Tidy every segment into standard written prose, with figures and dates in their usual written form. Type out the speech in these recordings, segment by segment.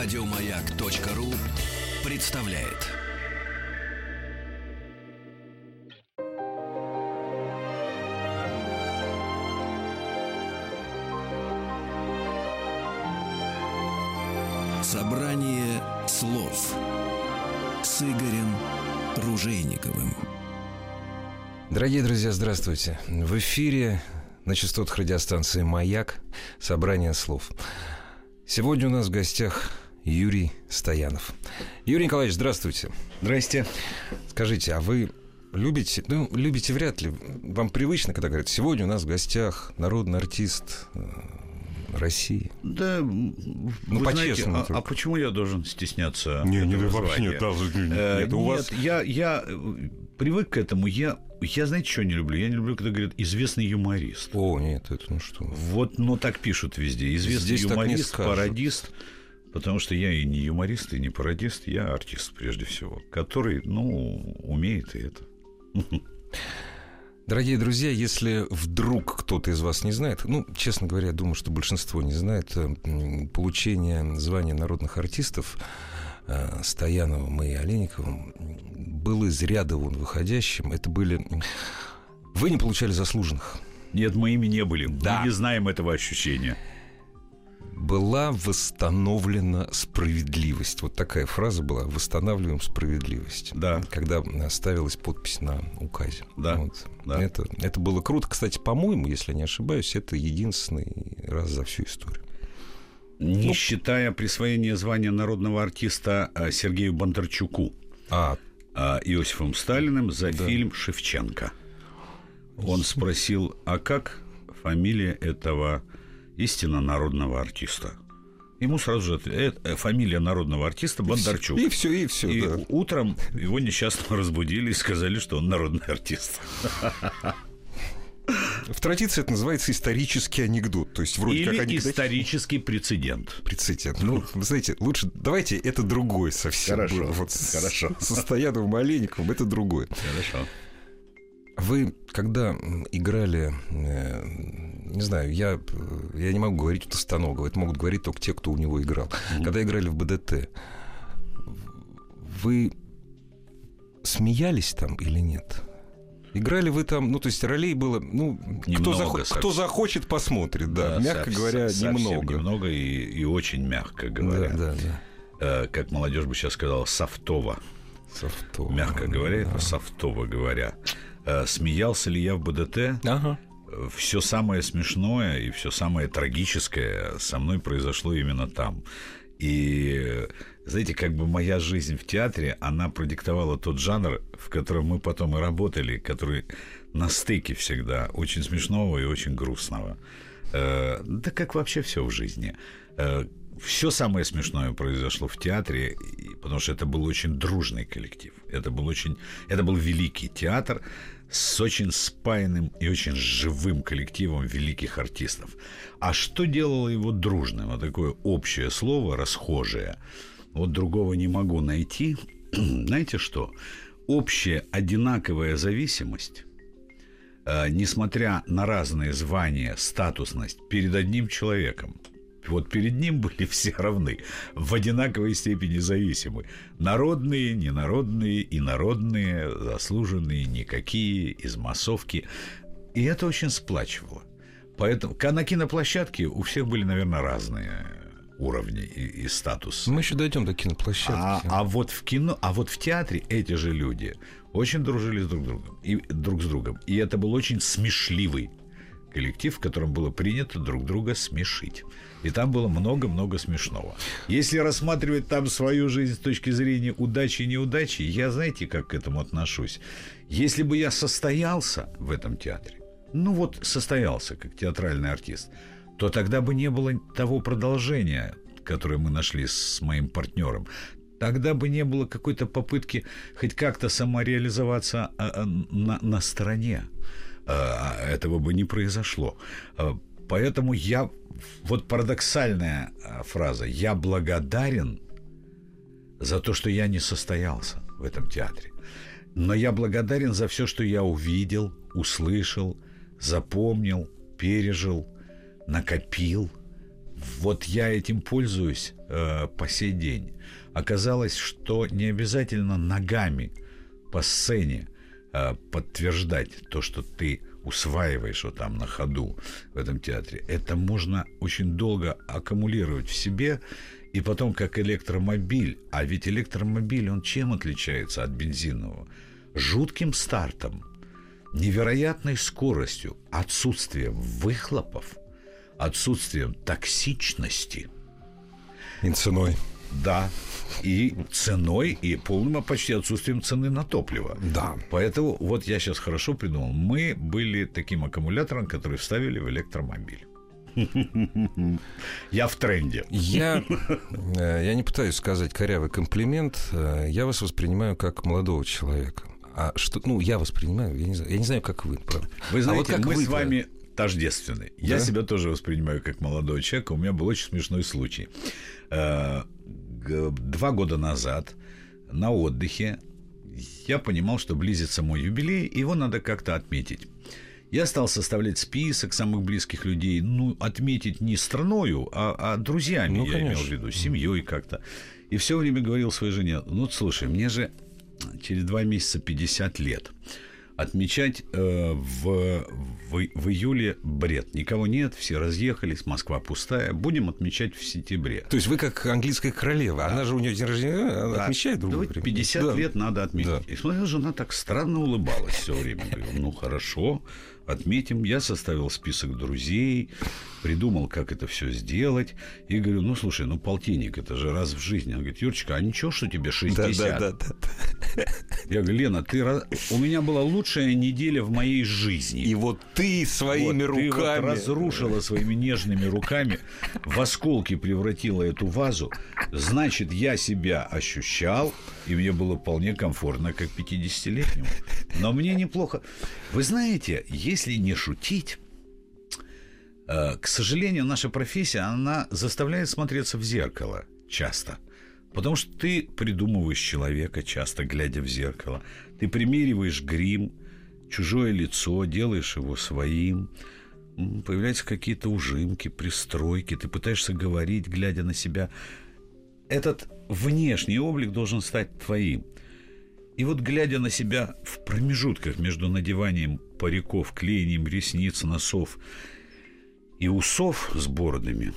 Радиомаяк.ру представляет. Собрание слов с Игорем Ружейниковым. Дорогие друзья, здравствуйте. В эфире на частотах радиостанции «Маяк» «Собрание слов». Сегодня у нас в гостях Юрий Стоянов. Юрий Николаевич, здравствуйте. Здрасте. Скажите, а вы любите, любите вряд ли, вам привычно, когда говорят, сегодня у нас в гостях народный артист России? Да, вы знаете, а почему я должен стесняться? Нет, у вас... я привык к этому, я, знаете, что не люблю? Я не люблю, когда говорят «известный юморист». О, нет, это ну что? Вот, но так пишут везде. Известный здесь юморист, пародист. Потому что я и не юморист, и не пародист. Я артист, прежде всего, который, умеет и это. Дорогие друзья, если вдруг кто-то из вас не знает, честно говоря, думаю, что большинство не знает, получение звания народных артистов Стояновым и Олейниковым было из ряда вон выходящим. Это были... Вы не получали заслуженных. Нет, мы ими не были. Да. Мы не знаем этого ощущения. Была восстановлена справедливость. Вот такая фраза была: восстанавливаем справедливость. Да. Когда ставилась подпись на указе. Да. Вот. Да. Это было круто. Кстати, по-моему, если не ошибаюсь, это единственный раз за всю историю. Не считая присвоения звания народного артиста Сергею Бондарчуку, Иосифом Сталиным за фильм «Шевченко». Он спросил, а как фамилия этого истинно народного артиста? Ему сразу же фамилия народного артиста Бондарчук. И все. И да. Утром его несчастно разбудили и сказали, что он народный артист. В традиции это называется исторический анекдот. То есть вроде или как исторический прецедент. Прецедент. Знаете, лучше давайте это другое совсем. Хорошо. Вот хорошо. Со Стояновым и Олейниковым это другое. Хорошо. Вы когда играли, не знаю, я не могу говорить у Товстоногова, это могут говорить только те, кто у него играл. Mm-hmm. Когда играли в БДТ, вы смеялись там или нет? Играли вы там, то есть ролей было, кто захочет, посмотрит, да, мягко говоря, немного. Немного и очень мягко говоря. Да. Как молодежь бы сейчас сказала, софтово. Мягко говоря, это софтово говоря. Смеялся ли я в БДТ? Ага. Все самое смешное и все самое трагическое со мной произошло именно там. И, знаете, как бы моя жизнь в театре, она продиктовала тот жанр, в котором мы потом и работали, который на стыке всегда очень смешного и очень грустного. Да как вообще все в жизни. Все самое смешное произошло в театре, потому что это был очень дружный коллектив. Это был великий театр с очень спаянным и очень живым коллективом великих артистов. А что делало его дружным? Вот такое общее слово, расхожее. Вот другого не могу найти. Знаете что? Общая одинаковая зависимость, несмотря на разные звания, статусность, перед одним человеком. Вот перед ним были все равны, в одинаковой степени зависимы. Народные, ненародные, инородные, заслуженные, никакие, из массовки. И это очень сплачивало. Поэтому на киноплощадке у всех были, наверное, разные уровни и статусы. Мы еще дойдем до киноплощадки. А вот в театре эти же люди очень дружили друг с другом. И это был очень смешливый коллектив, в котором было принято друг друга смешить. И там было много-много смешного. Если рассматривать там свою жизнь с точки зрения удачи и неудачи, я, знаете, как к этому отношусь? Если бы я состоялся в этом театре, состоялся как театральный артист, то тогда бы не было того продолжения, которое мы нашли с моим партнером. Тогда бы не было какой-то попытки хоть как-то самореализоваться на стороне. Этого бы не произошло. Поэтому вот парадоксальная фраза: я благодарен за то, что я не состоялся в этом театре. Но я благодарен за все, что я увидел, услышал, запомнил, пережил, накопил, Вот я этим пользуюсь по сей день. Оказалось, что не обязательно ногами по сцене подтверждать то, что ты усваиваешь вот там на ходу в этом театре. Это можно очень долго аккумулировать в себе, и потом как электромобиль. А ведь электромобиль, он чем отличается от бензинового? Жутким стартом, невероятной скоростью, отсутствием выхлопов, отсутствием токсичности. И ценой. Да, и ценой, и полным, почти отсутствием цены на топливо. Да. Поэтому вот я сейчас хорошо придумал. Мы были таким аккумулятором, который вставили в электромобиль. Я в тренде. Я не пытаюсь сказать корявый комплимент. Я вас воспринимаю как молодого человека. А что, ну, я воспринимаю, я не знаю, как вы, правда. Вы знаете, вот как мы с вами тождественны. Да? Я себя тоже воспринимаю как молодого человека. У меня был очень смешной случай. 2 года назад на отдыхе я понимал, что близится мой юбилей, его надо как-то отметить. Я стал составлять список самых близких людей. Ну, отметить не страною, а друзьями, ну, я имел в виду, семьей как-то. И все время говорил своей жене: ну, слушай, мне же через 2 месяца 50 лет. Отмечать в июле бред. Никого нет, все разъехались, Москва пустая. Будем отмечать в сентябре. То есть вы как английская королева. Да. Она же, у нее день рождения, да, отмечает другое время. 50 лет надо отметить. Да. И смотрел, жена так странно улыбалась все время. Говорил: ну хорошо, отметим. Я составил список друзей, придумал, как это все сделать. И говорю: ну слушай, ну полтинник, это же раз в жизни. Она говорит: Юрочка, а ничего, что тебе 60? Да. Я говорю: Лена, у меня была лучшая неделя в моей жизни. И вот ты своими руками... Ты вот разрушила своими нежными руками, в осколки превратила эту вазу. Значит, я себя ощущал, и мне было вполне комфортно, как 50-летнему. Но мне неплохо. Вы знаете, если не шутить, к сожалению, наша профессия, она заставляет смотреться в зеркало часто. Потому что ты придумываешь человека, часто глядя в зеркало. Ты примериваешь грим, чужое лицо, делаешь его своим. Появляются какие-то ужимки, пристройки. Ты пытаешься говорить, глядя на себя. Этот внешний облик должен стать твоим. И вот, глядя на себя в промежутках между надеванием париков, клеением ресниц, носов и усов с бородами,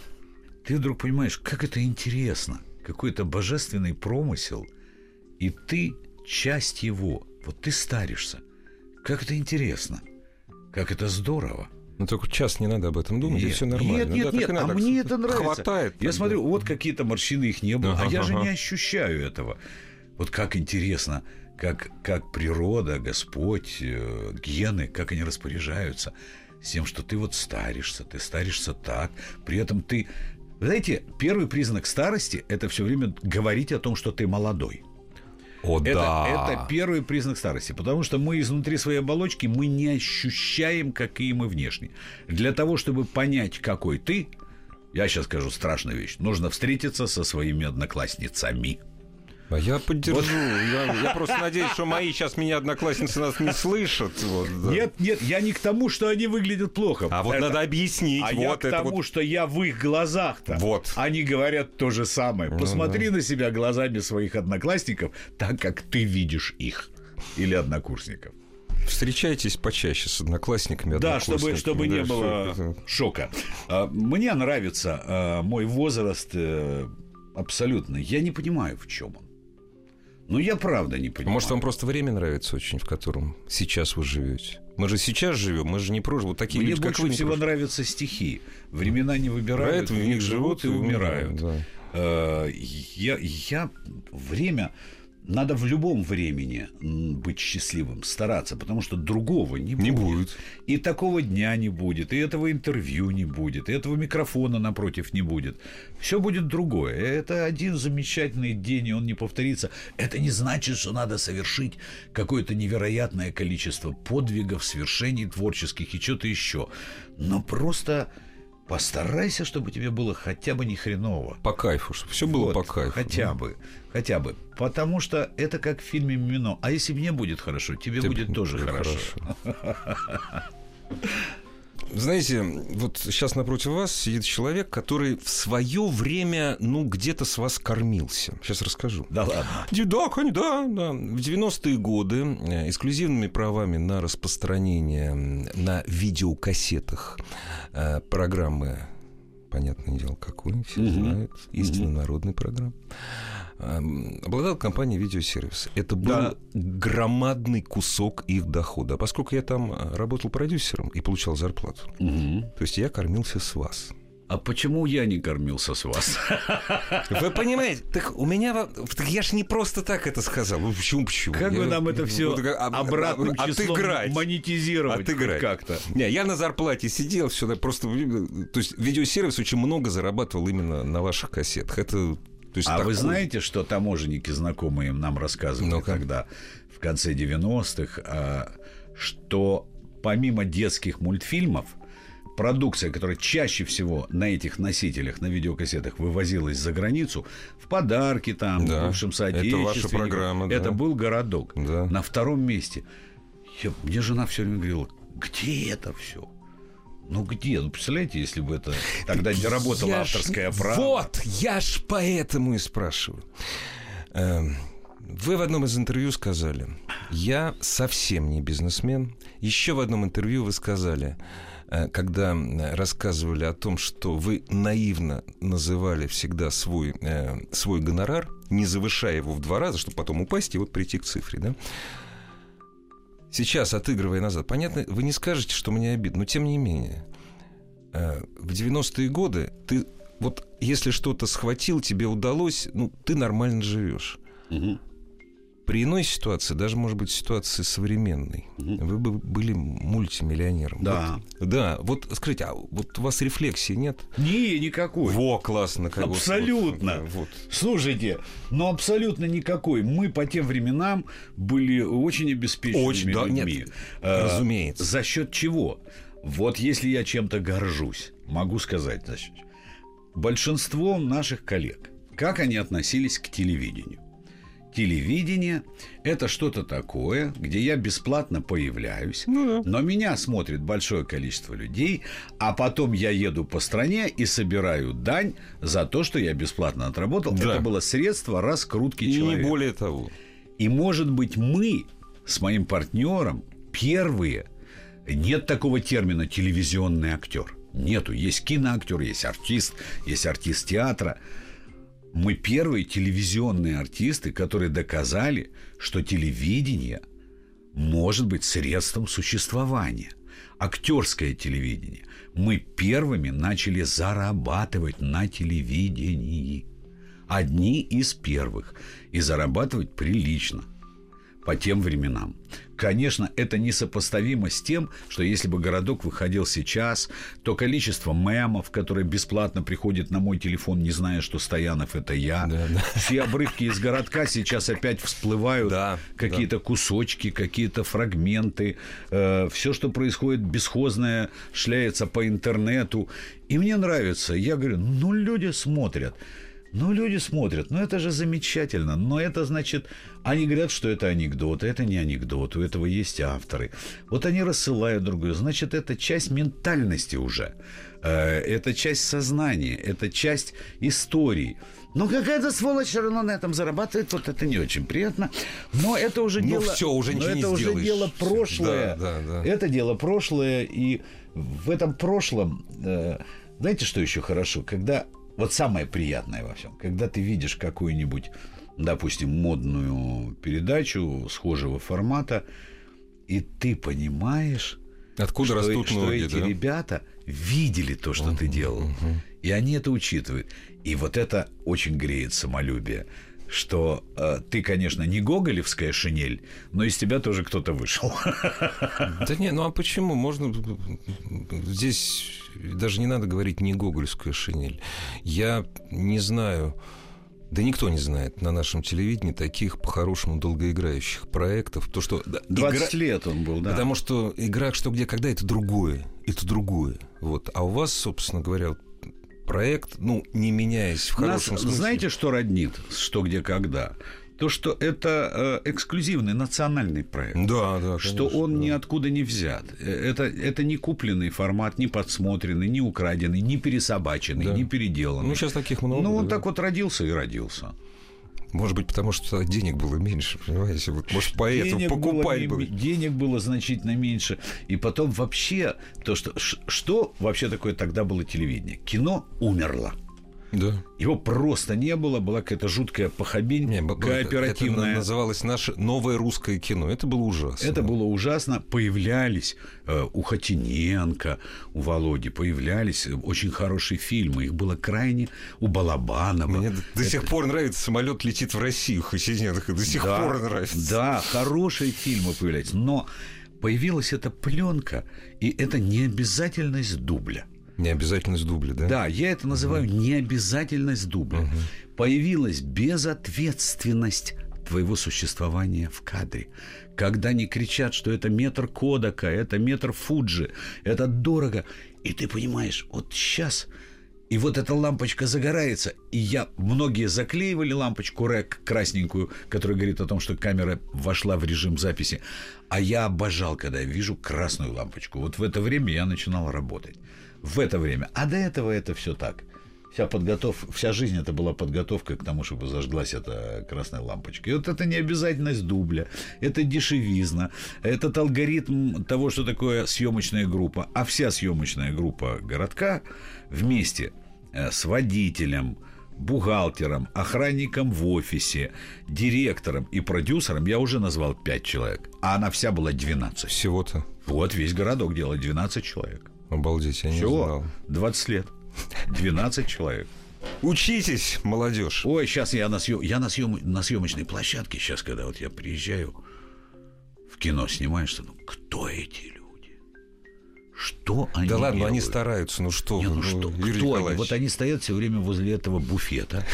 ты вдруг понимаешь, как это интересно. Какой-то божественный промысел, и ты часть его. Вот ты старишься. Как это интересно. Как это здорово. Ну, только час не надо об этом думать, и все нормально. Нет, а мне это нравится. Хватает. Я смотрю, вот какие-то морщины, их не было. Я же не ощущаю этого. Вот как интересно, как природа, Господь, гены, как они распоряжаются с тем, что ты вот старишься. Ты старишься так. При этом ты... Вы знаете, первый признак старости – это все время говорить о том, что ты молодой. О, да. Это первый признак старости, потому что мы изнутри своей оболочки, мы не ощущаем, какие мы внешне. Для того, чтобы понять, какой ты, я сейчас скажу страшную вещь, нужно встретиться со своими одноклассницами. А я поддержу. Вот. Я просто надеюсь, что мои сейчас меня одноклассницы нас не слышат. Вот, да. Нет, я не к тому, что они выглядят плохо. А вот надо объяснить. А вот я к тому, что я в их глазах-то. Вот. Они говорят то же самое. Посмотри на себя глазами своих одноклассников, так как ты видишь их. Или однокурсников. Встречайтесь почаще с одноклассниками. Да, чтобы не было шока. Мне нравится мой возраст абсолютно. Я не понимаю, в чем он. Ну, я правда не понимаю. Может, вам просто время нравится очень, в котором сейчас вы живете? Мы же сейчас живем, мы же не прожили. Вот такие люди, как вы. Мне больше всего нравятся стихи. Времена не выбирают, в них живут и умирают. Да. Время... Надо в любом времени быть счастливым, стараться, потому что другого не будет. И такого дня не будет, и этого интервью не будет, и этого микрофона напротив не будет. Все будет другое. Это один замечательный день, и он не повторится. Это не значит, что надо совершить какое-то невероятное количество подвигов, свершений творческих и что-то еще. Но просто... Постарайся, чтобы тебе было хотя бы не хреново. По кайфу, чтобы все было по кайфу. Хотя бы. Потому что это как в фильме «Мимино». А если мне будет хорошо, тебе будет тоже хорошо. Знаете, вот сейчас напротив вас сидит человек, который в свое время, ну, где-то с вас кормился. Сейчас расскажу. Да ладно? Да. В 90-е годы эксклюзивными правами на распространение на видеокассетах программы, понятное дело, какой, все знают, истинно народный программ, обладала компания «Видеосервис». Это был громадный кусок их дохода. А поскольку я там работал продюсером и получал зарплату, то есть я кормился с вас. А почему я не кормился с вас? Вы понимаете, так у меня... Так я ж не просто так это сказал. Почему? Как вы нам это все обратным числом монетизировать как-то? Не, я на зарплате сидел, все просто... То есть видеосервис очень много зарабатывал именно на ваших кассетах. Это... То есть вы знаете, что таможенники, знакомые нам, рассказывали тогда, в конце 90-х, что помимо детских мультфильмов, продукция, которая чаще всего на этих носителях, на видеокассетах вывозилась за границу, в подарки там, бывшим соотечественникам. Это ваша программа. Это был «Городок». Да. На втором месте. Мне жена все время говорила, где это все? Ну где? Ну представляете, если бы это тогда не работало авторское право. Вот, я ж поэтому и спрашиваю. Вы в одном из интервью сказали, я совсем не бизнесмен. Еще в одном интервью вы сказали, когда рассказывали о том, что вы наивно называли всегда свой гонорар, не завышая его в 2 раза, чтобы потом упасть и вот прийти к цифре, да? Сейчас, отыгрывая назад, понятно, вы не скажете, что мне обидно, но тем не менее, в 90-е годы ты, вот если что-то схватил, тебе удалось, ну, ты нормально живешь. Угу. При иной ситуации, даже, может быть, ситуации современной, вы бы были мультимиллионером. Да. Вот скажите, а вот у вас рефлексии нет? Не, никакой. Во, классно. Абсолютно. Вот. Слушайте, ну абсолютно никакой. Мы по тем временам были очень обеспеченными людьми. Нет, разумеется. За счет чего? Вот если я чем-то горжусь, могу сказать, значит, большинство наших коллег, как они относились к телевидению? Телевидение – это что-то такое, где я бесплатно появляюсь, но меня смотрит большое количество людей, а потом я еду по стране и собираю дань за то, что я бесплатно отработал. Да. Это было средство раскрутки человека. И не более того. И, может быть, мы с моим партнером первые. Нет такого термина «телевизионный актер». Нету. Есть киноактер, есть артист театра. Мы первые телевизионные артисты, которые доказали, что телевидение может быть средством существования. Актерское телевидение. Мы первыми начали зарабатывать на телевидении. Одни из первых. И зарабатывать прилично. По тем временам. Конечно, это несопоставимо с тем, что если бы «Городок» выходил сейчас, то количество мемов, которые бесплатно приходят на мой телефон, не зная, что Стоянов – это я. Все обрывки из «Городка» сейчас опять всплывают. Какие-то кусочки, какие-то фрагменты. Все, что происходит бесхозное, шляется по интернету. И мне нравится. Я говорю, люди смотрят, ну это же замечательно, но это значит, они говорят, что это анекдот, а это не анекдот, у этого есть авторы. Вот они рассылают другую, значит, это часть ментальности уже, это часть сознания, это часть истории. Но какая-то сволочь все равно на этом зарабатывает, вот это не очень приятно, но это уже дело, все, уже ничего не сделаешь. Уже дело прошлое, это дело прошлое, и в этом прошлом, знаете, что еще хорошо, когда... Вот самое приятное во всем, когда ты видишь какую-нибудь, допустим, модную передачу схожего формата, и ты понимаешь, откуда растут ноги, что эти ребята видели то, что ты делал, и они это учитывают. И вот это очень греет самолюбие, что ты, конечно, не гоголевская шинель, но из тебя тоже кто-то вышел. Да не, ну а почему? Можно здесь... Даже не надо говорить «не гоголевская шинель». Я не знаю, да никто не знает на нашем телевидении таких, по-хорошему, долгоиграющих проектов. То, что 20 лет он был, да. Потому что игра «Что, где, когда» — это другое. Это другое. Вот. А у вас, собственно говоря, проект, ну, не меняясь в хорошем смысле. Знаете, что роднит «Что, где, когда»? то, что это эксклюзивный национальный проект, да, что конечно, он ниоткуда не взят. Это не купленный формат, не подсмотренный, не украденный, не пересобаченный, не переделанный. Ну, сейчас таких много. Ну, он так вот родился и родился. Может быть, потому что денег было меньше, понимаете? Может, поэтому покупать было. Денег было значительно меньше. И потом вообще, то, что вообще такое тогда было телевидение? Кино умерло. Да. Его просто не было, была какая-то жуткая похабень кооперативная. Это называлось наше новое русское кино. Это было ужасно. Это было ужасно. Появлялись у Хотиненко, у Володи, появлялись очень хорошие фильмы. Их было крайне у Балабанова. Мне до сих пор нравится «Самолет летит в Россию» Хотиненко. До сих пор нравится. Да, хорошие фильмы появлялись. Но появилась эта пленка, и это необязательность дубля. Необязательность дубля, да? Да, я это называю необязательность дубля. Появилась безответственность твоего существования в кадре. Когда не кричат, что это метр Кодока, это метр Фуджи, это дорого. И ты понимаешь, вот сейчас... И вот эта лампочка загорается. И многие заклеивали лампочку рэк красненькую, которая говорит о том, что камера вошла в режим записи. А я обожал, когда я вижу красную лампочку. Вот в это время я начинал работать. В это время. А до этого это все так. Вся жизнь это была подготовка к тому, чтобы зажглась эта красная лампочка. И вот это необязательность дубля, это дешевизна, этот алгоритм того, что такое съемочная группа. А вся съемочная группа городка вместе с водителем, бухгалтером, охранником в офисе, директором и продюсером я уже назвал 5 человек. А она вся была 12. Всего-то. Вот весь городок делал 12 человек. Обалдеть, я не знал. 20 лет. 12 человек. Учитесь, молодежь. Ой, сейчас я на съемочной площадке, сейчас, когда вот я приезжаю, в кино снимаешься, ну, кто эти люди? Что они делают? Да ладно, они стараются, ну что? Кто они? Вот они стоят все время возле этого буфета,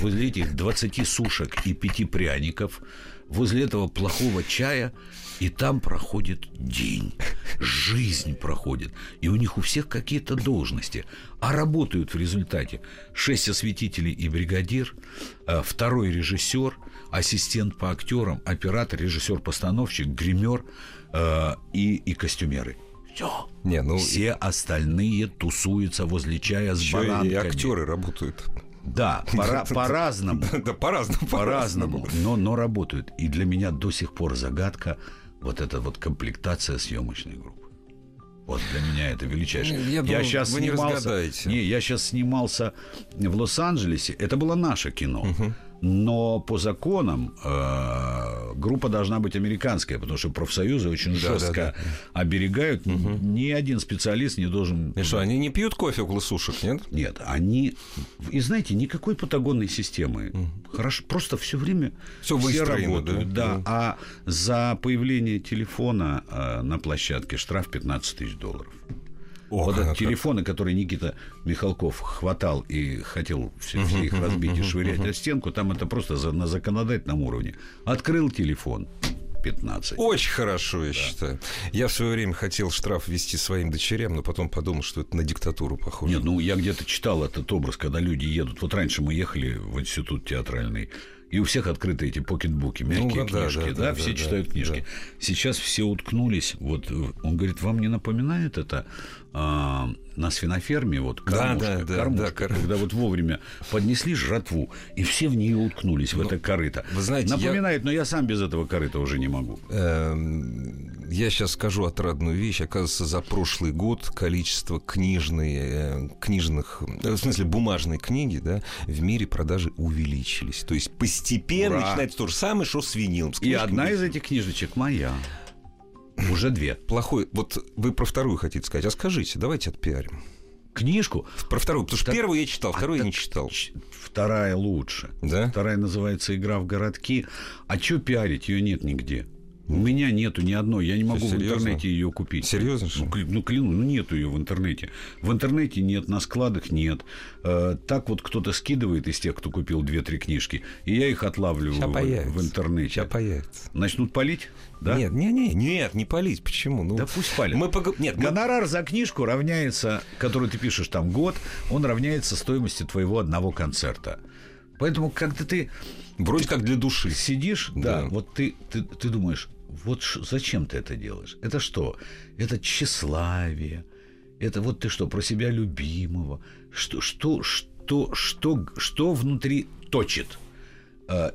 возле этих 20 сушек и 5 пряников, возле этого плохого чая, и там проходит день. Жизнь проходит. И у них у всех какие-то должности. А работают в результате 6 осветителей и бригадир, 2 режиссер, ассистент по актерам, оператор, режиссер-постановщик, гример и костюмеры. Все. Все остальные тусуются возле чая с бананками. И актеры работают. Да, по-разному. Да, по-разному. Но работают. И для меня до сих пор загадка вот эта вот комплектация съемочной группы. Вот для меня это величайшее. Я сейчас снимался в Лос-Анджелесе. Это было наше кино. Но по законам группа должна быть американская, потому что профсоюзы очень жестко оберегают. Ни один специалист не должен... И что, они не пьют кофе около сушек, нет? Нет, они... И знаете, никакой патагонной системы. Хорошо, просто все время все работают. Да? Да. А за появление телефона на площадке штраф $15 тысяч. Вот от телефона, который Никита Михалков хватал и хотел все их разбить и швырять о стенку, там это просто на законодательном уровне. Открыл телефон. 15. Очень хорошо, я считаю. Я в свое время хотел штраф ввести своим дочерям, но потом подумал, что это на диктатуру похоже. Нет, я где-то читал этот образ, когда люди едут. Вот раньше мы ехали в институт театральный, и у всех открыты эти покетбуки, мягкие книжки, все читают книжки. Да. Сейчас все уткнулись. Вот он говорит, вам не напоминает это на свиноферме вот кормушка, когда вот вовремя поднесли жратву, и все в нее уткнулись, в это корыто. Вы знаете, напоминает, но я сам без этого корыта уже не могу. Я сейчас скажу отрадную вещь. Оказывается, за прошлый год количество бумажной книги в мире продажи увеличились. То есть постепенно начинается то же самое, что с винилом. И одна из этих книжечек моя. Уже 2. Плохой. Вот вы про вторую хотите сказать. А скажите, давайте отпиарим. Книжку? Про вторую. Потому что первую я читал, вторую я не читал. Вторая лучше. Да? Вторая называется «Игра в городки». А что пиарить? Ее нет нигде. У меня нету ни одной. Я не могу в интернете ее купить. Серьезно? Ну, нету ее в интернете. В интернете нет, на складах нет. Так вот кто-то скидывает из тех, кто купил 2-3 книжки, и я их отлавливаю в интернете. Сейчас появится. Начнут палить? Да? Нет, не палить. Почему? Да пусть палят. Гонорар за книжку равняется, которую ты пишешь там год, он равняется стоимости твоего одного концерта. Поэтому как-то ты... Вроде как для души. Сидишь, да, вот ты думаешь, вот зачем ты это делаешь? Это что? Это тщеславие. Это вот ты что, про себя любимого? Что внутри точит?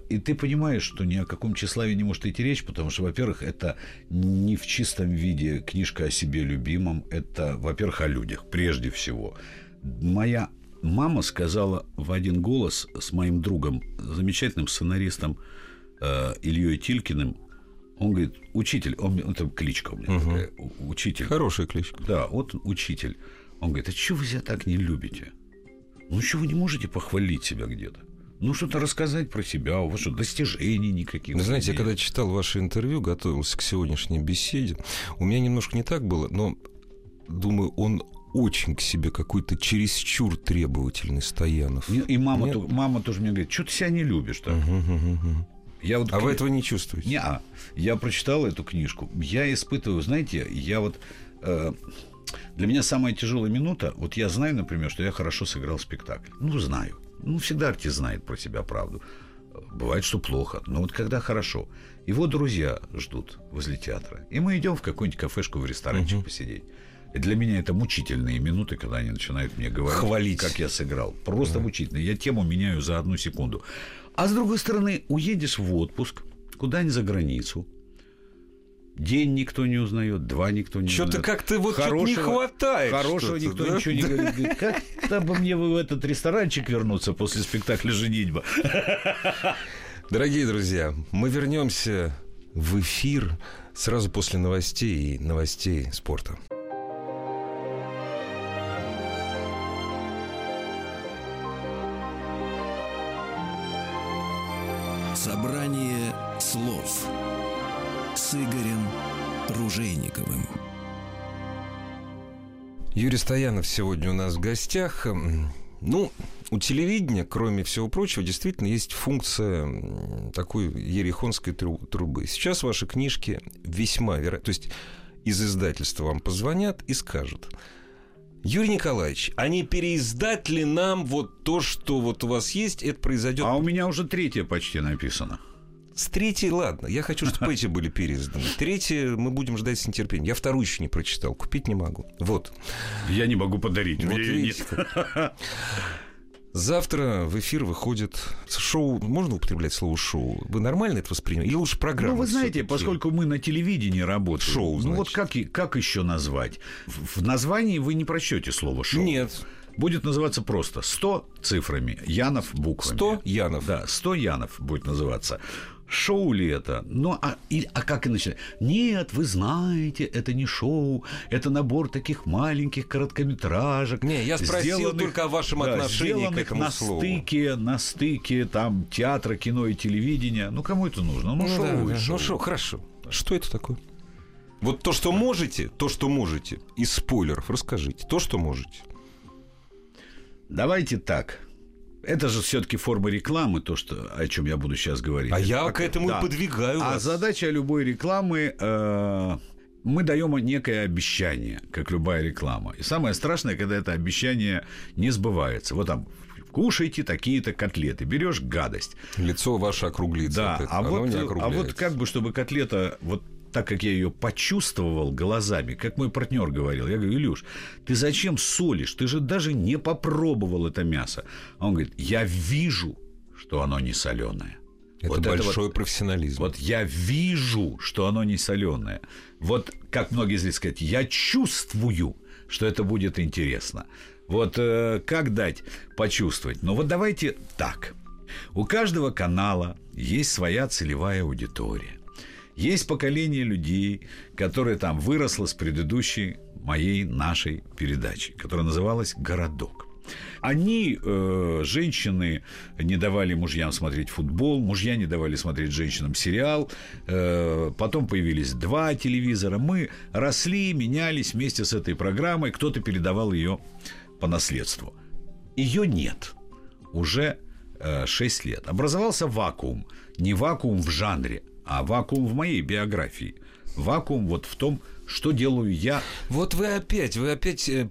И ты понимаешь, что ни о каком тщеславии не может идти речь, потому что, во-первых, это не в чистом виде книжка о себе любимом, это, во-первых, о людях, прежде всего. Моя мама сказала в один голос с моим другом, замечательным сценаристом Ильёй Тилькиным, он говорит, учитель, это кличка у меня такая, учитель. Хорошая кличка. Да, вот учитель. Он говорит, а чего вы себя так не любите? Ну, чего вы не можете похвалить себя где-то? Ну, что-то рассказать про себя, у вас что, достижений никаких. Вы знаете, я когда читал ваше интервью, готовился к сегодняшней беседе, у меня немножко не так было, но, думаю, он очень к себе какой-то чересчур требовательный Стоянов. И мама тоже мне говорит, что ты себя не любишь так? Я вот... вы этого не чувствуете? Не-а. Я прочитал эту книжку, я испытываю, знаете, я вот... Для меня самая тяжелая минута, вот я знаю, например, что я хорошо сыграл спектакль. Ну, знаю. Ну, всегда артист знает про себя правду. Бывает, что плохо, но вот когда хорошо. Его друзья ждут возле театра. И мы идем в какую-нибудь кафешку, в ресторанчик посидеть. И для меня это мучительные минуты, когда они начинают мне говорить, хвалить, как я сыграл. Просто мучительно. Я тему меняю за одну секунду. А с другой стороны, уедешь в отпуск, куда-нибудь за границу. День никто не узнает, два никто не узнает. Что-то как-то вот хорошего, не хватает. Хорошего никто ничего не говорит. Говорит, как-то бы мне в этот ресторанчик вернуться после спектакля «Женитьба». Дорогие друзья, мы вернемся в эфир сразу после новостей и новостей спорта. Собрание слов с Игорем Ружейниковым. Юрий Стоянов сегодня у нас в гостях. Ну, у телевидения, кроме всего прочего, действительно есть функция такой ерехонской трубы. Сейчас ваши книжки весьма вероятно. То есть из издательства вам позвонят и скажут: Юрий Николаевич, а не переиздать ли нам вот то, что вот у вас есть, это произойдет? А у меня уже третье почти написано. С третьей, ладно. Я хочу, чтобы эти были переизданы. Третье мы будем ждать с нетерпением. Я вторую еще не прочитал. Купить не могу. Вот. Я не могу подарить. Вот видите. Завтра в эфир выходит шоу. Можно употреблять слово шоу? Вы нормально это воспринимаете? Или лучше программа? Ну, вы знаете, все-таки, поскольку мы на телевидении работаем. Шоу, значит. Ну, вот как еще назвать? В названии вы не прочтете слово шоу. Нет. Будет называться просто 100 цифрами, Янов буквами. 100 Янов. Да, 100 Янов будет называться. Шоу ли это? Ну, а как и начинать? Нет, вы знаете, это не шоу. Это набор таких маленьких короткометражек. Не, я спросил только о вашем отношении к этому слову. На стыке там, театра, кино и телевидения. Ну, кому это нужно? Ну, шоу, да, шоу. Шоу. Хорошо. Что это такое? Вот то, что можете, из спойлеров расскажите. То, что можете. Давайте так. Это же все-таки форма рекламы, то, что, о чем я буду сейчас говорить. А это я к этому и подвигаю вас. А задача любой рекламы... мы даем некое обещание, как любая реклама. И самое страшное, когда это обещание не сбывается. Вот там, кушайте такие-то котлеты, берешь гадость. Лицо ваше округлится. Да, а вот как бы, чтобы котлета... Вот так, как я ее почувствовал глазами, как мой партнер говорил. Я говорю: Илюш, ты зачем солишь? Ты же даже не попробовал это мясо. А он говорит: я вижу, что оно не соленое. Это вот большой профессионализм. Вот я вижу, что оно не соленое. Вот как многие здесь говорят, я чувствую, что это будет интересно. Вот как дать почувствовать? Но вот давайте так. У каждого канала есть своя целевая аудитория. Есть поколение людей, которое там выросло с предыдущей нашей передачи, которая называлась «Городок». Они, женщины, не давали мужьям смотреть футбол, мужья не давали смотреть женщинам сериал, потом появились два телевизора. Мы росли, менялись вместе с этой программой, кто-то передавал ее по наследству. Ее нет уже 6 лет. Образовался вакуум, не вакуум в жанре, а вакуум в моей биографии. Вакуум вот в том, Что делаю я? Вот вы опять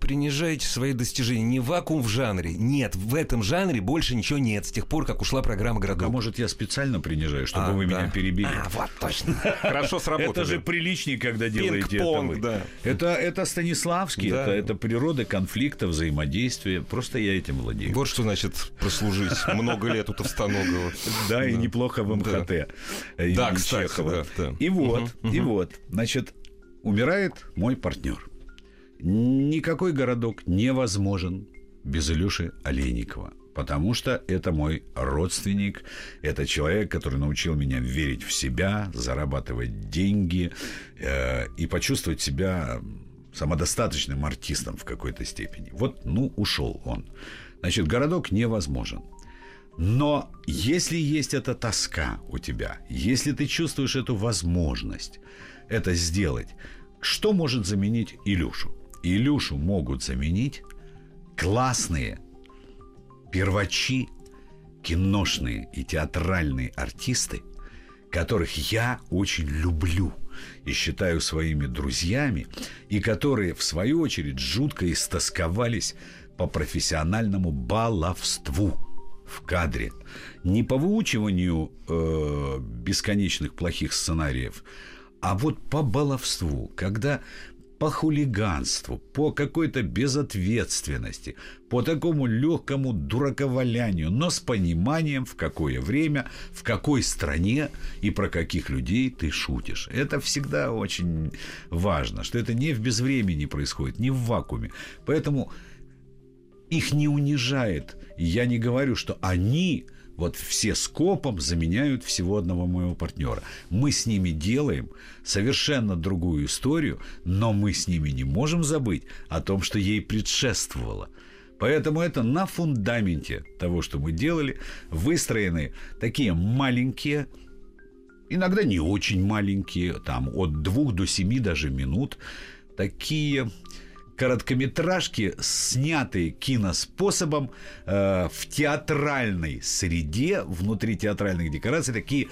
принижаете свои достижения. Не вакуум в жанре. Нет, в этом жанре больше ничего нет с тех пор, как ушла программа «Городок». А может, я специально принижаю, чтобы вы меня перебили? А, вот точно. Хорошо сработали. Это же приличнее, когда делаете это. Да. Это Станиславский, да. это природа конфликта, взаимодействия. Просто я этим владею. Вот что значит прослужить много лет у Товстоногова. Да, и неплохо в МХТ. Да, кстати. И вот, значит... Умирает мой партнер. Никакой городок невозможен без Илюши Олейникова. Потому что это мой родственник. Это человек, который научил меня верить в себя, зарабатывать деньги и почувствовать себя самодостаточным артистом в какой-то степени. Вот, ушел он. Значит, городок невозможен. Но если есть эта тоска у тебя, если ты чувствуешь эту возможность... это сделать. Что может заменить Илюшу? Илюшу могут заменить классные первачи, киношные и театральные артисты, которых я очень люблю и считаю своими друзьями, и которые, в свою очередь, жутко истосковались по профессиональному баловству в кадре. Не по выучиванию бесконечных плохих сценариев, а вот по баловству, когда по хулиганству, по какой-то безответственности, по такому легкому дураковалянию, но с пониманием, в какое время, в какой стране и про каких людей ты шутишь. Это всегда очень важно, что это не в безвремени происходит, не в вакууме. Поэтому их не унижает. Я не говорю, что они... Вот все скопом заменяют всего одного моего партнера. Мы с ними делаем совершенно другую историю, но мы с ними не можем забыть о том, что ей предшествовало. Поэтому это на фундаменте того, что мы делали, выстроены такие маленькие, иногда не очень маленькие, там от 2 до 7 даже минут, такие... короткометражки, снятые киноспособом в театральной среде, внутри театральных декораций, такие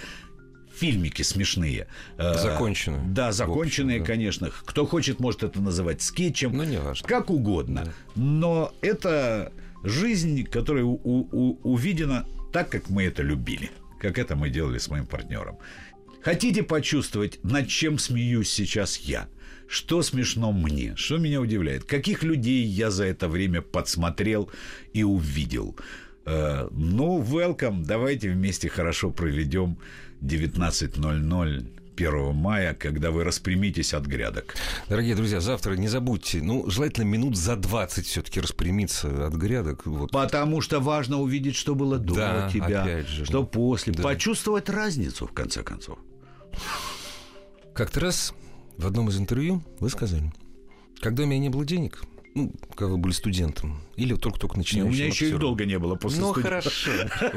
фильмики смешные. Законченные. Да, законченные, общем, да. Конечно. Кто хочет, может это называть скетчем. Ну, не важно. Как угодно. Да. Но это жизнь, которая увидена так, как мы это любили. Как это мы делали с моим партнером. Хотите почувствовать, над чем смеюсь сейчас я? Что смешно мне? Что меня удивляет? Каких людей я за это время подсмотрел и увидел? Welcome. Давайте вместе хорошо проведем 19:00. 1 мая, когда вы распрямитесь от грядок. Дорогие друзья, завтра не забудьте, желательно минут за 20 все-таки распрямиться от грядок. Вот. Потому что важно увидеть, что было до тебя, что после. Да. Почувствовать разницу, в конце концов. Как-то раз в одном из интервью вы сказали, когда у меня не было денег... когда вы были студентом. Или только-только начинающим актером. У меня еще и долго не было после студента.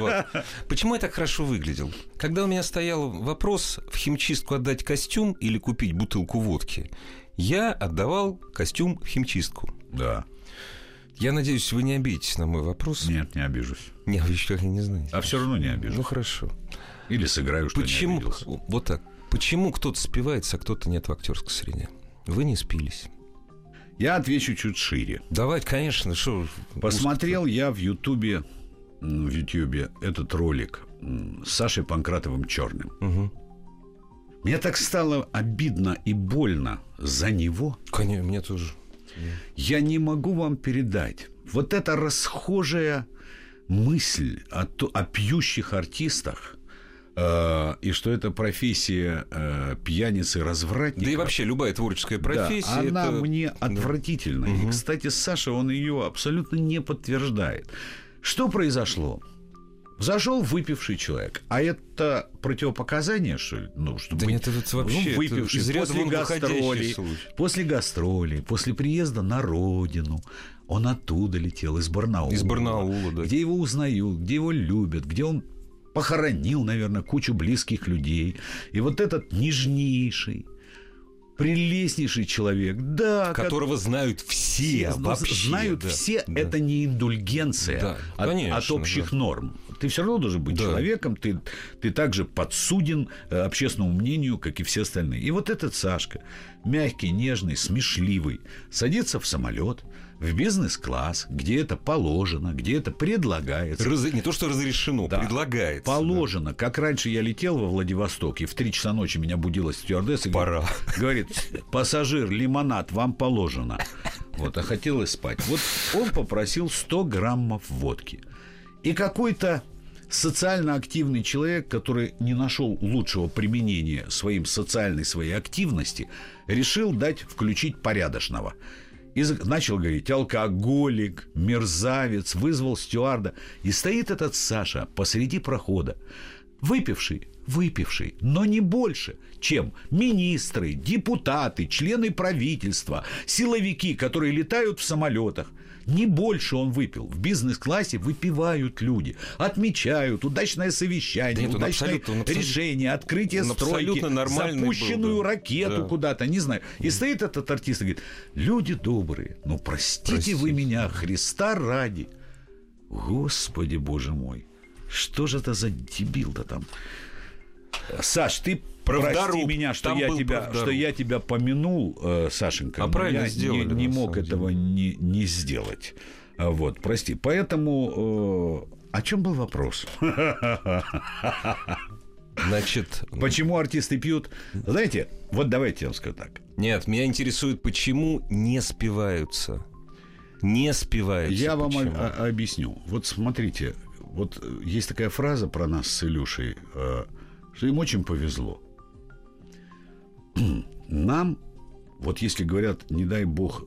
Хорошо. Почему я так хорошо выглядел? Когда у меня стоял вопрос, в химчистку отдать костюм или купить бутылку водки, я отдавал костюм в химчистку. Да. Я надеюсь, вы не обидитесь на мой вопрос. Нет, не обижусь. Не, вы еще не знаете. А все равно не обижусь. Хорошо. Или сыграю, что не обиделся. Вот так. Почему кто-то спивается, а кто-то нет в актерской среде? Вы не спились. Я отвечу чуть шире. Давайте, конечно. Посмотрел я в Ютьюбе этот ролик с Сашей Панкратовым-Чёрным. Угу. Мне так стало обидно и больно за него. Конечно, мне тоже. Я не могу вам передать. Вот эта расхожая мысль о пьющих артистах, и что это профессия пьяниц и развратников. Да и вообще любая творческая профессия. Да, она мне отвратительна. Угу. И, кстати, Саша, он ее абсолютно не подтверждает. Что произошло? Зашел выпивший человек. А это противопоказание, что ли? Да нет, это вообще выпивший. После гастролей, после приезда на родину. Он оттуда летел, из Барнаула. Где его узнают, где его любят, где он... похоронил, наверное, кучу близких людей. И вот этот нежнейший, прелестнейший человек, да, которого знают все, вообще знают, да, все, да. Это не индульгенция, да, конечно, от общих, да, норм. Ты все равно должен быть, да, человеком, ты также подсуден общественному мнению, как и все остальные. И вот этот Сашка, мягкий, нежный, смешливый, садится в самолет, в бизнес-класс, где это положено, где это предлагается. Не то, что разрешено, да, предлагается. Положено. Да. Как раньше я летел во Владивосток, и в 3 часа ночи меня будила стюардесса. Пора. Говорит, пассажир, лимонад вам положено. Вот, а хотелось спать. Вот он попросил 100 граммов водки. И какой-то социально активный человек, который не нашел лучшего применения своей активности, решил включить порядочного. И начал говорить: алкоголик, мерзавец, вызвал стюарда. И стоит этот Саша посреди прохода. Выпивший, но не больше, чем министры, депутаты, члены правительства, силовики, которые летают в самолетах. Не больше он выпил. В бизнес-классе выпивают люди. Отмечают удачное совещание, да, удачное решение, открытие стройки, запущенную ракету, да, куда-то, не знаю. И стоит этот артист и говорит: люди добрые, ну простите вы меня, Христа ради. Господи, боже мой, что же это за дебил-то там? Саш, ты... Прости меня, что я тебя помянул, Сашенька. А правильно я сделали, не мог этого не сделать. Вот, прости. Поэтому о чем был вопрос? Значит, почему артисты пьют? Знаете, вот давайте я вам скажу так. Нет, меня интересует, почему не спиваются. Не спиваются. Я вам объясню. Вот смотрите, вот есть такая фраза про нас с Илюшей, что им очень повезло. Нам, вот если говорят, не дай бог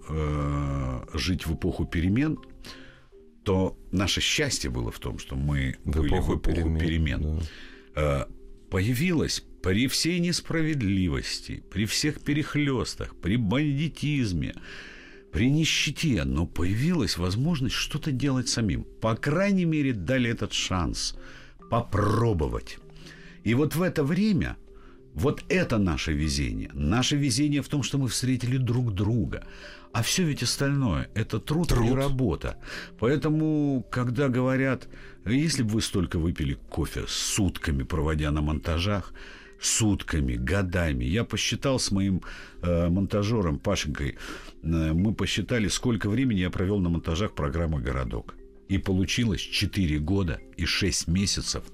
жить в эпоху перемен, то наше счастье было в том, что мы были в эпоху перемен. Да. Появилось при всей несправедливости, при всех перехлёстах, при бандитизме, при нищете, но появилась возможность что-то делать самим. По крайней мере, дали этот шанс попробовать. И вот в это время... Вот это наше везение. Наше везение в том, что мы встретили друг друга. А все ведь остальное – это труд и работа. Поэтому, когда говорят, если бы вы столько выпили кофе, сутками проводя на монтажах, сутками, годами. Я посчитал с моим монтажером Пашенькой, мы посчитали, сколько времени я провел на монтажах программы «Городок». И получилось 4 года и 6 месяцев,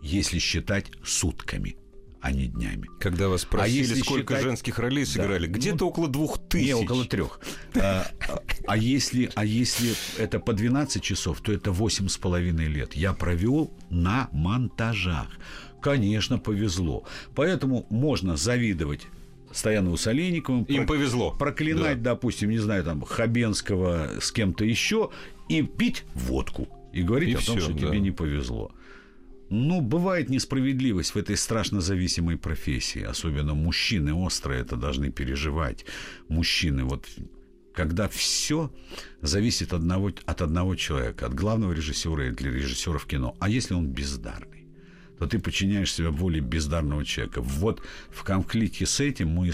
если считать сутками, а не днями. Когда вас спросили, сколько женских ролей сыграли, да, где-то около 2000. Не, около 3. А если это по 12 часов, то это 8,5 лет. Я провел на монтажах. Конечно, повезло. Поэтому можно завидовать Стоянову с Олейниковым. Им повезло. Проклинать, да, допустим, не знаю, там, Хабенского с кем-то еще, и пить водку. И говорить о том, что тебе не повезло. Ну, бывает несправедливость в этой страшно зависимой профессии. Особенно мужчины остро это должны переживать. Мужчины, вот когда все зависит от одного человека, от главного режиссера или режиссера в кино. А если он бездарный, то ты подчиняешь себя воле бездарного человека. Вот в конфликте с этим мы и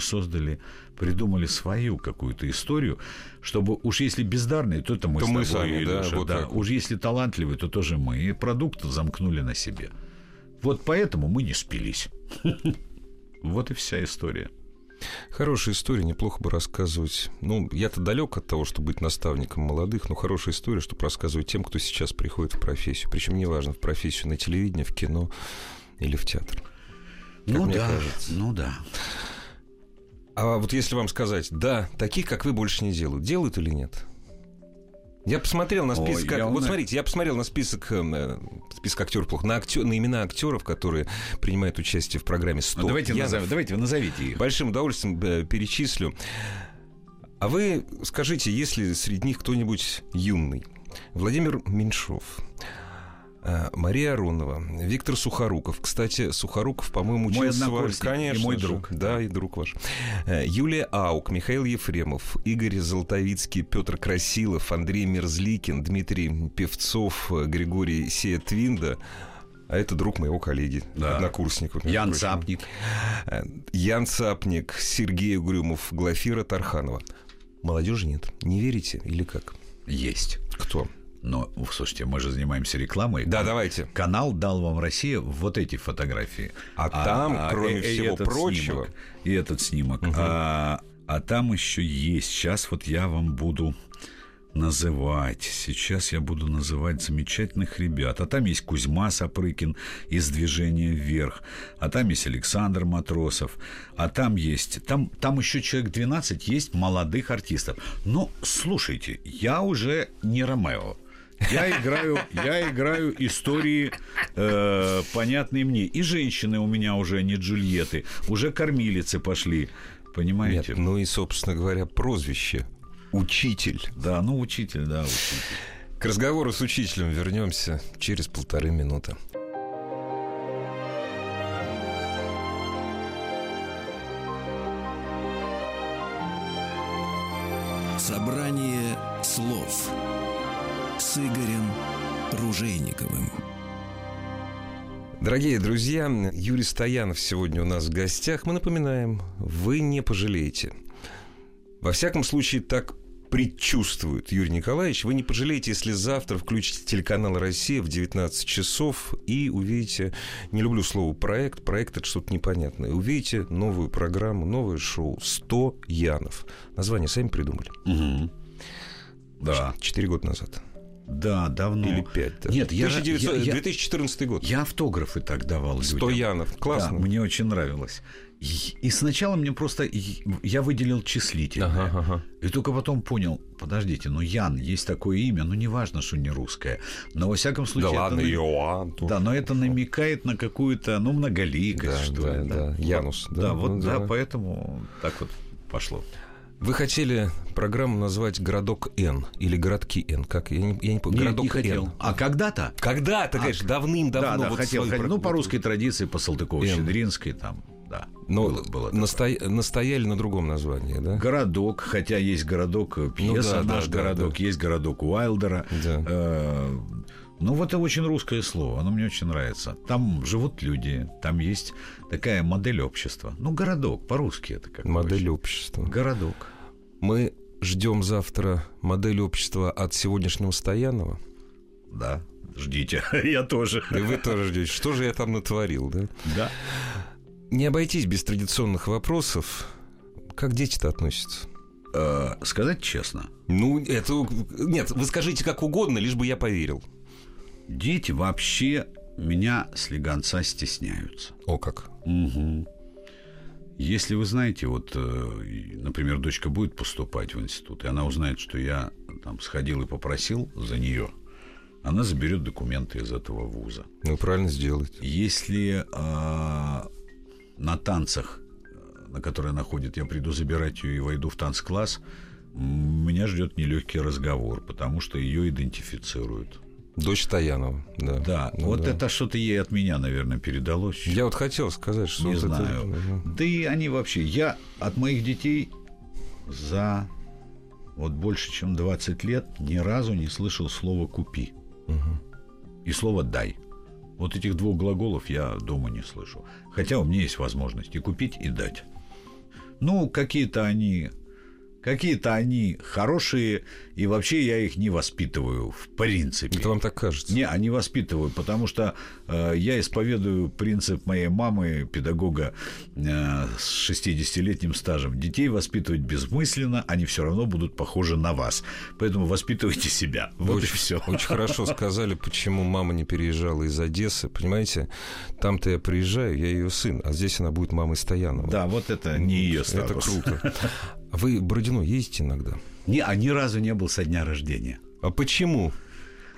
придумали свою какую-то историю, чтобы уж если бездарный, то это мы то с тобой, мы сами, да, вот да. Уж если талантливый, то тоже мы. И продукт замкнули на себе. Вот поэтому мы не спились. Вот и вся история. Хорошая история, неплохо бы рассказывать. Ну, я-то далек от того, чтобы быть наставником молодых, но хорошая история, чтобы рассказывать тем, кто сейчас приходит в профессию. Причем неважно, в профессию на телевидении, в кино или в театр. Ну да, ну да. А вот если вам сказать, да, таких, как вы, больше не делают, делают или нет? Я посмотрел на список. Я посмотрел на список актеров, на имена актеров, которые принимают участие в программе 100 Янов. Давайте вы назовите их. Большим удовольствием перечислю. А вы скажите, есть ли среди них кто-нибудь юный? Владимир Меньшов, Мария Аронова, Виктор Сухоруков. Кстати, Сухоруков, по-моему, учился у вас. Конечно, и мой друг. Да, и друг ваш. Юлия Аук, Михаил Ефремов, Игорь Золотовицкий, Петр Красилов, Андрей Мерзликин, Дмитрий Певцов, Григорий Сея Твинда. а это друг моего коллеги, да. Однокурсник. Вот, Ян Цапник. Ян Цапник, Сергей Угрюмов, Глафира Тарханова. Молодежи нет. Не верите или как? Есть. Кто? Но, слушайте, мы же занимаемся рекламой. Да, давайте. Канал дал вам «Россия» вот эти фотографии. А там, кроме всего прочего... Снимок, и этот снимок. Угу. А там еще есть. Сейчас вот я вам буду называть. Сейчас я буду называть замечательных ребят. А там есть Кузьма Сапрыкин из «Движения вверх». А там есть Александр Матросов. А там есть... Там еще человек 12 есть молодых артистов. Но, слушайте, я уже не Ромео. Я играю истории, понятные мне. И женщины у меня уже не Джульетты, уже кормилицы пошли, понимаете? Нет, ну и, собственно говоря, прозвище «Учитель». Да, ну «Учитель», да, «Учитель». К разговору с учителем вернемся через 1,5 минуты. Собрание слов с Игорем Ружейниковым. Дорогие друзья, Юрий Стоянов сегодня у нас в гостях. Мы напоминаем, вы не пожалеете. Во всяком случае, так предчувствует Юрий Николаевич. Вы не пожалеете, если завтра включите телеканал «Россия» в 19 часов и увидите, не люблю слово «проект», проект — это что-то непонятное, увидите новую программу, новое шоу «100 Янов». Название сами придумали. Угу. Да. 4 года назад. Да, давно. Или 5. Да. Нет, 2014 год. Я автографы так давал людям. 100 Янов. Классно. Да, мне очень нравилось. И сначала мне просто... Я выделил числительное. Ага. И только потом понял, подождите, ну Ян, есть такое имя, ну неважно, что не русское. Но во всяком случае... Да ладно, Иоанн. Да, но это намекает на какую-то, ну, многоликость, да, что да, ли. Да. Янус. Да, да, вот, ну, да, поэтому так вот пошло. Вы хотели программу назвать «Городок Н» или «Городки Н». Как? Я не помню. «Городок не хотел». Н. А когда-то? Когда-то, конечно, давным-давно. Да, да, вот хотел. Ну, по русской традиции, по Салтыкову-Щедринской там, да. Но было настояли на другом названии, да? «Городок», хотя есть «Городок» пьеса, ну, да, «Наш городок», да. Есть «Городок Уайлдера». Да. Ну, вот это очень русское слово, оно мне очень нравится. Там живут люди, там есть такая модель общества. Ну, городок, по-русски это как-то. Модель общества. Городок. Мы ждем завтра модель общества от сегодняшнего Стоянова. Да, ждите, я тоже. И вы тоже ждете. Что же я там натворил, да? Да. Не обойтись без традиционных вопросов. Как дети-то относятся? Сказать честно. Ну, это... Нет, вы скажите как угодно, лишь бы я поверил. Дети вообще меня слегонца стесняются. О как. Угу. Если вы знаете, вот, например, дочка будет поступать в институт, и она узнает, что я там сходил и попросил за нее, она заберет документы из этого вуза. Ну, правильно сделает. Если на танцах, на которые она ходит, я приду забирать ее и войду в танцкласс, меня ждет нелегкий разговор, потому что ее идентифицируют. Дочь Стоянова, да. Да, ну, вот да. Это что-то ей от меня, наверное, передалось. Я вот хотел сказать, что... Не знаю. Это... Да и они вообще... Я от моих детей за вот больше, чем 20 лет ни разу не слышал слова «купи». Угу. И слово «дай». Вот этих двух глаголов я дома не слышу. Хотя у меня есть возможность и купить, и дать. Ну, какие-то они хорошие, и вообще я их не воспитываю, в принципе. Это вам так кажется? Не, они воспитывают, потому что я исповедую принцип моей мамы, педагога с 60-летним стажем. Детей воспитывать бессмысленно, они все равно будут похожи на вас. Поэтому воспитывайте себя. Вот очень, и все. Очень хорошо сказали, почему мама не переезжала из Одессы. Понимаете, там-то я приезжаю, я ее сын, а здесь она будет мамой Стоянова. Да, вот это не ее статус. Это круто. Вы Бородино ездите иногда? Не, а ни разу не был со дня рождения. А почему?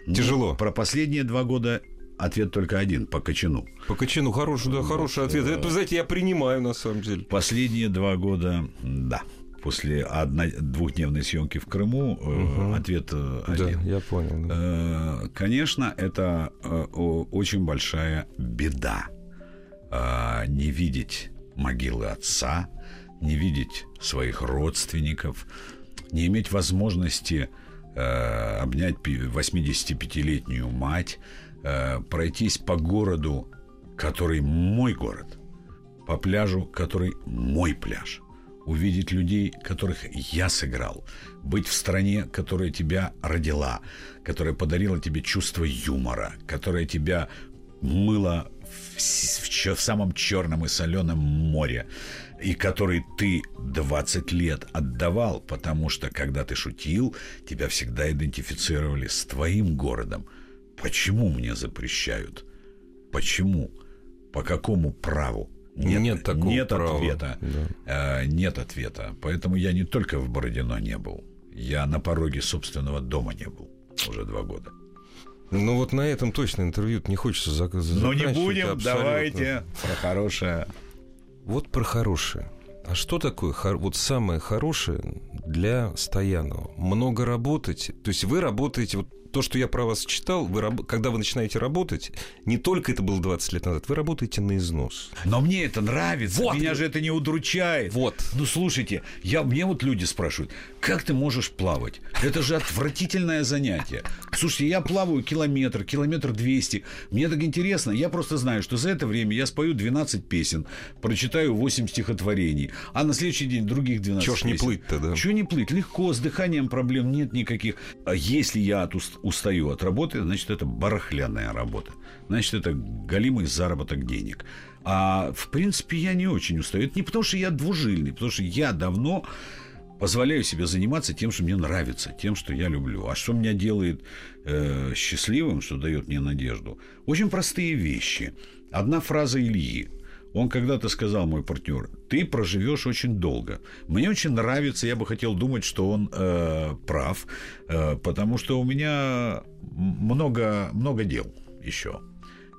Ну, тяжело. Про последние 2 года ответ только один – по Качину. По Качину. Хороший, да, вот, хороший ответ. Это, знаете, я принимаю, на самом деле. Последние 2 года, да. После двухдневной съемки в Крыму ответ один. Да, я понял. Да. Конечно, это очень большая беда. Не видеть могилы отца, не видеть своих родственников, не иметь возможности обнять 85-летнюю мать, пройтись по городу, который мой город, по пляжу, который мой пляж, увидеть людей, которых я сыграл, быть в стране, которая тебя родила, которая подарила тебе чувство юмора, которая тебя мыла в самом черном и соленом море, и который ты 20 лет отдавал, потому что, когда ты шутил, тебя всегда идентифицировали с твоим городом. Почему мне запрещают? Почему? По какому праву? Нет такого права. Ответа. Да. Нет ответа. Поэтому я не только в Бородино не был. Я на пороге собственного дома не был уже 2 года. Ну вот на этом точно интервью не хочется заканчивать. Но не будем, абсолютно. Давайте про хорошее. Вот про хорошее. А что такое вот самое хорошее для Стоянова? Много работать. То есть вы работаете... Вот то, что я про вас читал, когда вы начинаете работать, не только это было 20 лет назад, вы работаете на износ. Но мне это нравится, вот. Меня же это не удручает. Вот. Ну, слушайте, мне вот люди спрашивают, как ты можешь плавать? Это же отвратительное занятие. Слушайте, я плаваю километр 200. Мне так интересно, я просто знаю, что за это время я спою 12 песен, прочитаю 8 стихотворений, а на следующий день других 12 песен. Чё ж не плыть-то, да? Чё не плыть? Легко, с дыханием проблем нет никаких. А если я устаю от работы, значит, это барахляная работа. Значит, это голимый заработок денег. А, в принципе, я не очень устаю. Это не потому, что я двужильный, потому что я давно позволяю себе заниматься тем, что мне нравится, тем, что я люблю. А что меня делает счастливым, что дает мне надежду? Очень простые вещи. Одна фраза Ильи. Он когда-то сказал, мой партнер, ты проживешь очень долго. Мне очень нравится, я бы хотел думать, что он прав, потому что у меня много дел еще.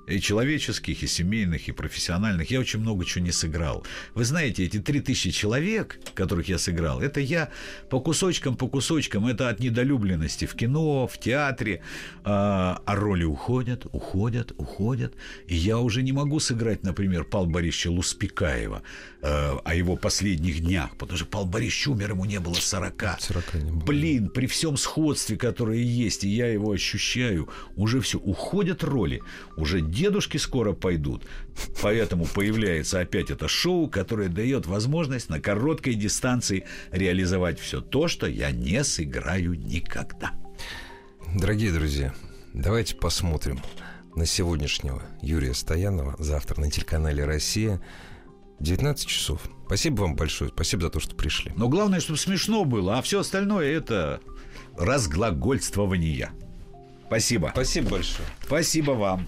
И человеческих, и семейных, и профессиональных. Я очень много чего не сыграл. Вы знаете, эти 3000 человек, которых я сыграл, это я по кусочкам. Это от недолюбленности в кино, в театре. А роли уходят. И я уже не могу сыграть, например, Павла Борисовича Луспекаева о его последних днях. Потому что Павел Борисович умер, ему не было 40. 40 не было. Блин, при всем сходстве, которое есть, и я его ощущаю, уже все. Уходят роли. Уже дедушки скоро пойдут. Поэтому появляется опять это шоу, которое дает возможность на короткой дистанции реализовать все то, что я не сыграю никогда. Дорогие друзья, давайте посмотрим на сегодняшнего Юрия Стоянова. Завтра на телеканале «Россия». 19 часов. Спасибо вам большое. Спасибо за то, что пришли. Но главное, чтобы смешно было. А все остальное — это разглагольствование. Спасибо. Спасибо большое. Спасибо вам.